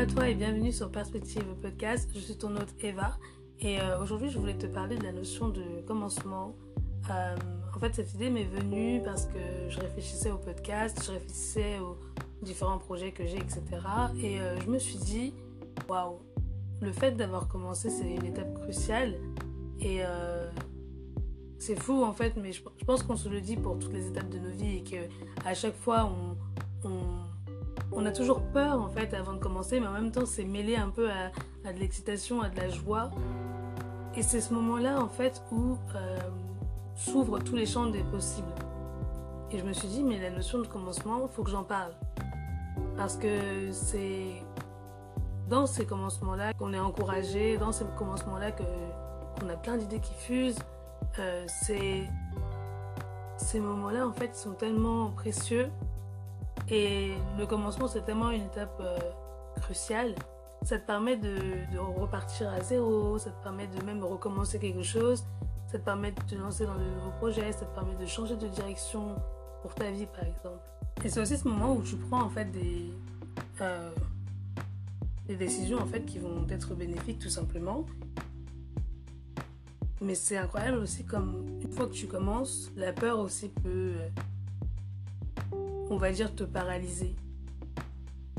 Hello à toi et bienvenue sur Perspective Podcast, je suis ton hôte Eva et aujourd'hui je voulais te parler de la notion de commencement. En fait cette idée m'est venue parce que je réfléchissais au podcast, je réfléchissais aux différents projets que j'ai, etc. Et je me suis dit, waouh, le fait d'avoir commencé c'est une étape cruciale et c'est fou en fait, mais je pense qu'on se le dit pour toutes les étapes de nos vies et qu'à chaque fois on a toujours peur en fait avant de commencer, mais en même temps c'est mêlé un peu à de l'excitation, à de la joie. Et c'est ce moment-là en fait où s'ouvrent tous les champs des possibles. Et je me suis dit, mais la notion de commencement, il faut que j'en parle. Parce que c'est dans ces commencements-là qu'on est encouragé, dans ces commencements-là qu'on a plein d'idées qui fusent. Ces moments-là en fait sont tellement précieux. Et le commencement, c'est tellement une étape cruciale. Ça te permet de repartir à zéro, ça te permet de même recommencer quelque chose, ça te permet de te lancer dans de nouveaux projets, ça te permet de changer de direction pour ta vie, par exemple. Et c'est aussi ce moment où tu prends en fait des décisions en fait, qui vont être bénéfiques, tout simplement. Mais c'est incroyable aussi, comme une fois que tu commences, la peur aussi peut... on va dire te paralyser.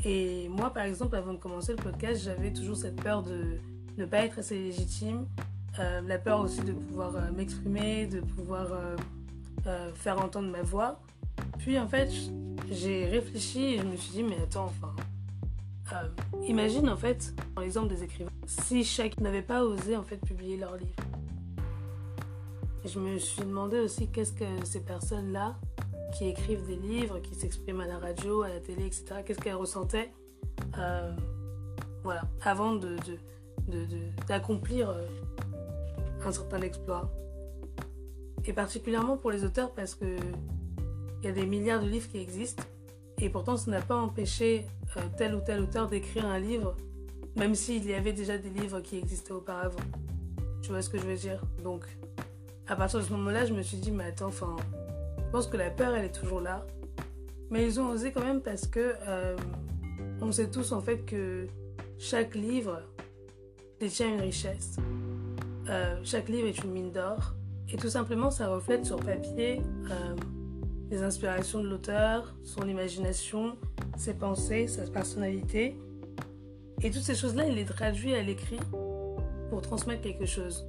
Et moi par exemple avant de commencer le podcast j'avais toujours cette peur de ne pas être assez légitime, la peur aussi de pouvoir m'exprimer, de pouvoir faire entendre ma voix. Puis en fait j'ai réfléchi et je me suis dit mais attends, enfin imagine en fait par exemple des écrivains, si chacun n'avait pas osé en fait publier leur livre. Et je me suis demandé aussi qu'est-ce que ces personnes là qui écrivent des livres, qui s'expriment à la radio, à la télé, etc. Qu'est-ce qu'elles ressentaient voilà, avant d'accomplir un certain exploit. Et particulièrement pour les auteurs parce que il y a des milliards de livres qui existent et pourtant ça n'a pas empêché tel ou tel auteur d'écrire un livre même s'il y avait déjà des livres qui existaient auparavant. Tu vois ce que je veux dire? Donc à partir de ce moment-là, je me suis dit mais attends, enfin... Je pense que la peur, elle est toujours là. Mais ils ont osé quand même parce que on sait tous en fait que chaque livre détient une richesse. Chaque livre est une mine d'or. Et tout simplement, ça reflète sur papier les inspirations de l'auteur, son imagination, ses pensées, sa personnalité. Et toutes ces choses-là, il les traduit à l'écrit pour transmettre quelque chose.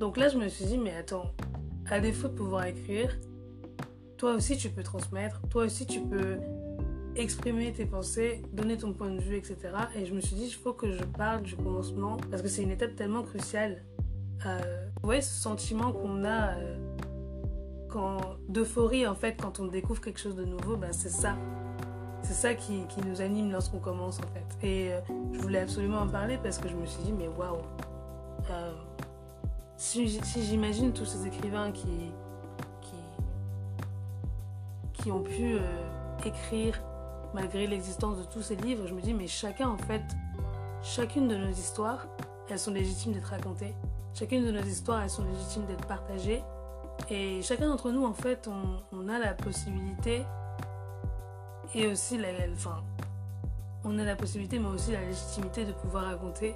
Donc là, je me suis dit, mais attends... À défaut de pouvoir écrire, toi aussi tu peux transmettre, toi aussi tu peux exprimer tes pensées, donner ton point de vue, etc. Et je me suis dit, il faut que je parle du commencement parce que c'est une étape tellement cruciale. Vous voyez ce sentiment qu'on a d'euphorie en fait quand on découvre quelque chose de nouveau, ben c'est ça. C'est ça qui nous anime lorsqu'on commence en fait. Et je voulais absolument en parler parce que je me suis dit, mais waouh! Si j'imagine tous ces écrivains qui ont pu écrire malgré l'existence de tous ces livres, je me dis mais chacun en fait, chacune de nos histoires, elles sont légitimes d'être racontées. Chacune de nos histoires, elles sont légitimes d'être partagées. Et chacun d'entre nous en fait, on a la possibilité et aussi on a la possibilité mais aussi la légitimité de pouvoir raconter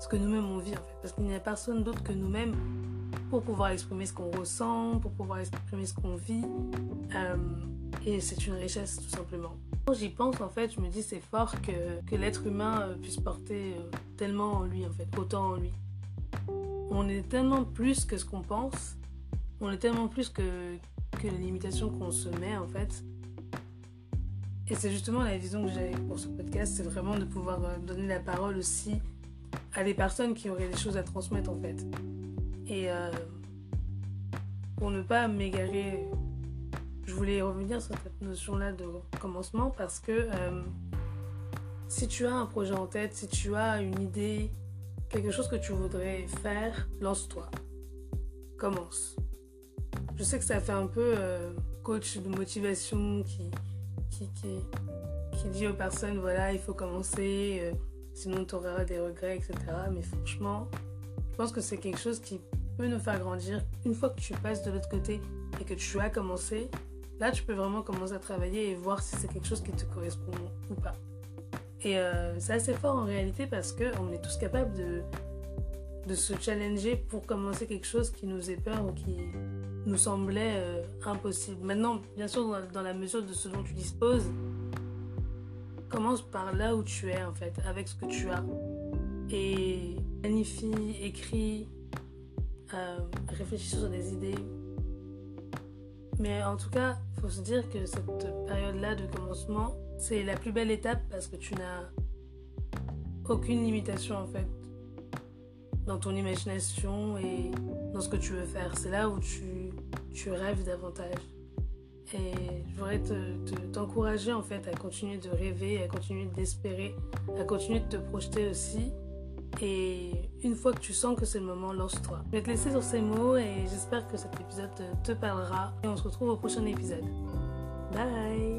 ce que nous-mêmes on vit en fait, parce qu'il n'y a personne d'autre que nous-mêmes pour pouvoir exprimer ce qu'on ressent, pour pouvoir exprimer ce qu'on vit et c'est une richesse tout simplement. Quand j'y pense en fait, je me dis c'est fort que l'être humain puisse porter tellement en lui en fait, autant en lui. On est tellement plus que ce qu'on pense, on est tellement plus que les limitations qu'on se met en fait. Et c'est justement la vision que j'ai pour ce podcast, c'est vraiment de pouvoir donner la parole aussi à des personnes qui auraient des choses à transmettre en fait. Et pour ne pas m'égarer, je voulais revenir sur cette notion-là de commencement parce que si tu as un projet en tête, si tu as une idée, quelque chose que tu voudrais faire, lance-toi. Commence. Je sais que ça fait un peu coach de motivation qui dit aux personnes voilà, il faut commencer... sinon tu auras des regrets, etc. Mais franchement, je pense que c'est quelque chose qui peut nous faire grandir. Une fois que tu passes de l'autre côté et que tu as commencé, là tu peux vraiment commencer à travailler et voir si c'est quelque chose qui te correspond ou pas. Et c'est assez fort en réalité parce qu'on est tous capables de se challenger pour commencer quelque chose qui nous est peur ou qui nous semblait impossible. Maintenant, bien sûr, dans la mesure de ce dont tu disposes, commence par là où tu es en fait, avec ce que tu as. Et planifie, écris, réfléchis sur des idées. Mais en tout cas, il faut se dire que cette période-là de commencement, c'est la plus belle étape parce que tu n'as aucune limitation en fait dans ton imagination et dans ce que tu veux faire. C'est là où tu rêves davantage. Et je voudrais t'encourager en fait à continuer de rêver, à continuer d'espérer, à continuer de te projeter aussi. Et une fois que tu sens que c'est le moment, lance-toi. Je vais te laisser sur ces mots et j'espère que cet épisode te parlera. Et on se retrouve au prochain épisode. Bye!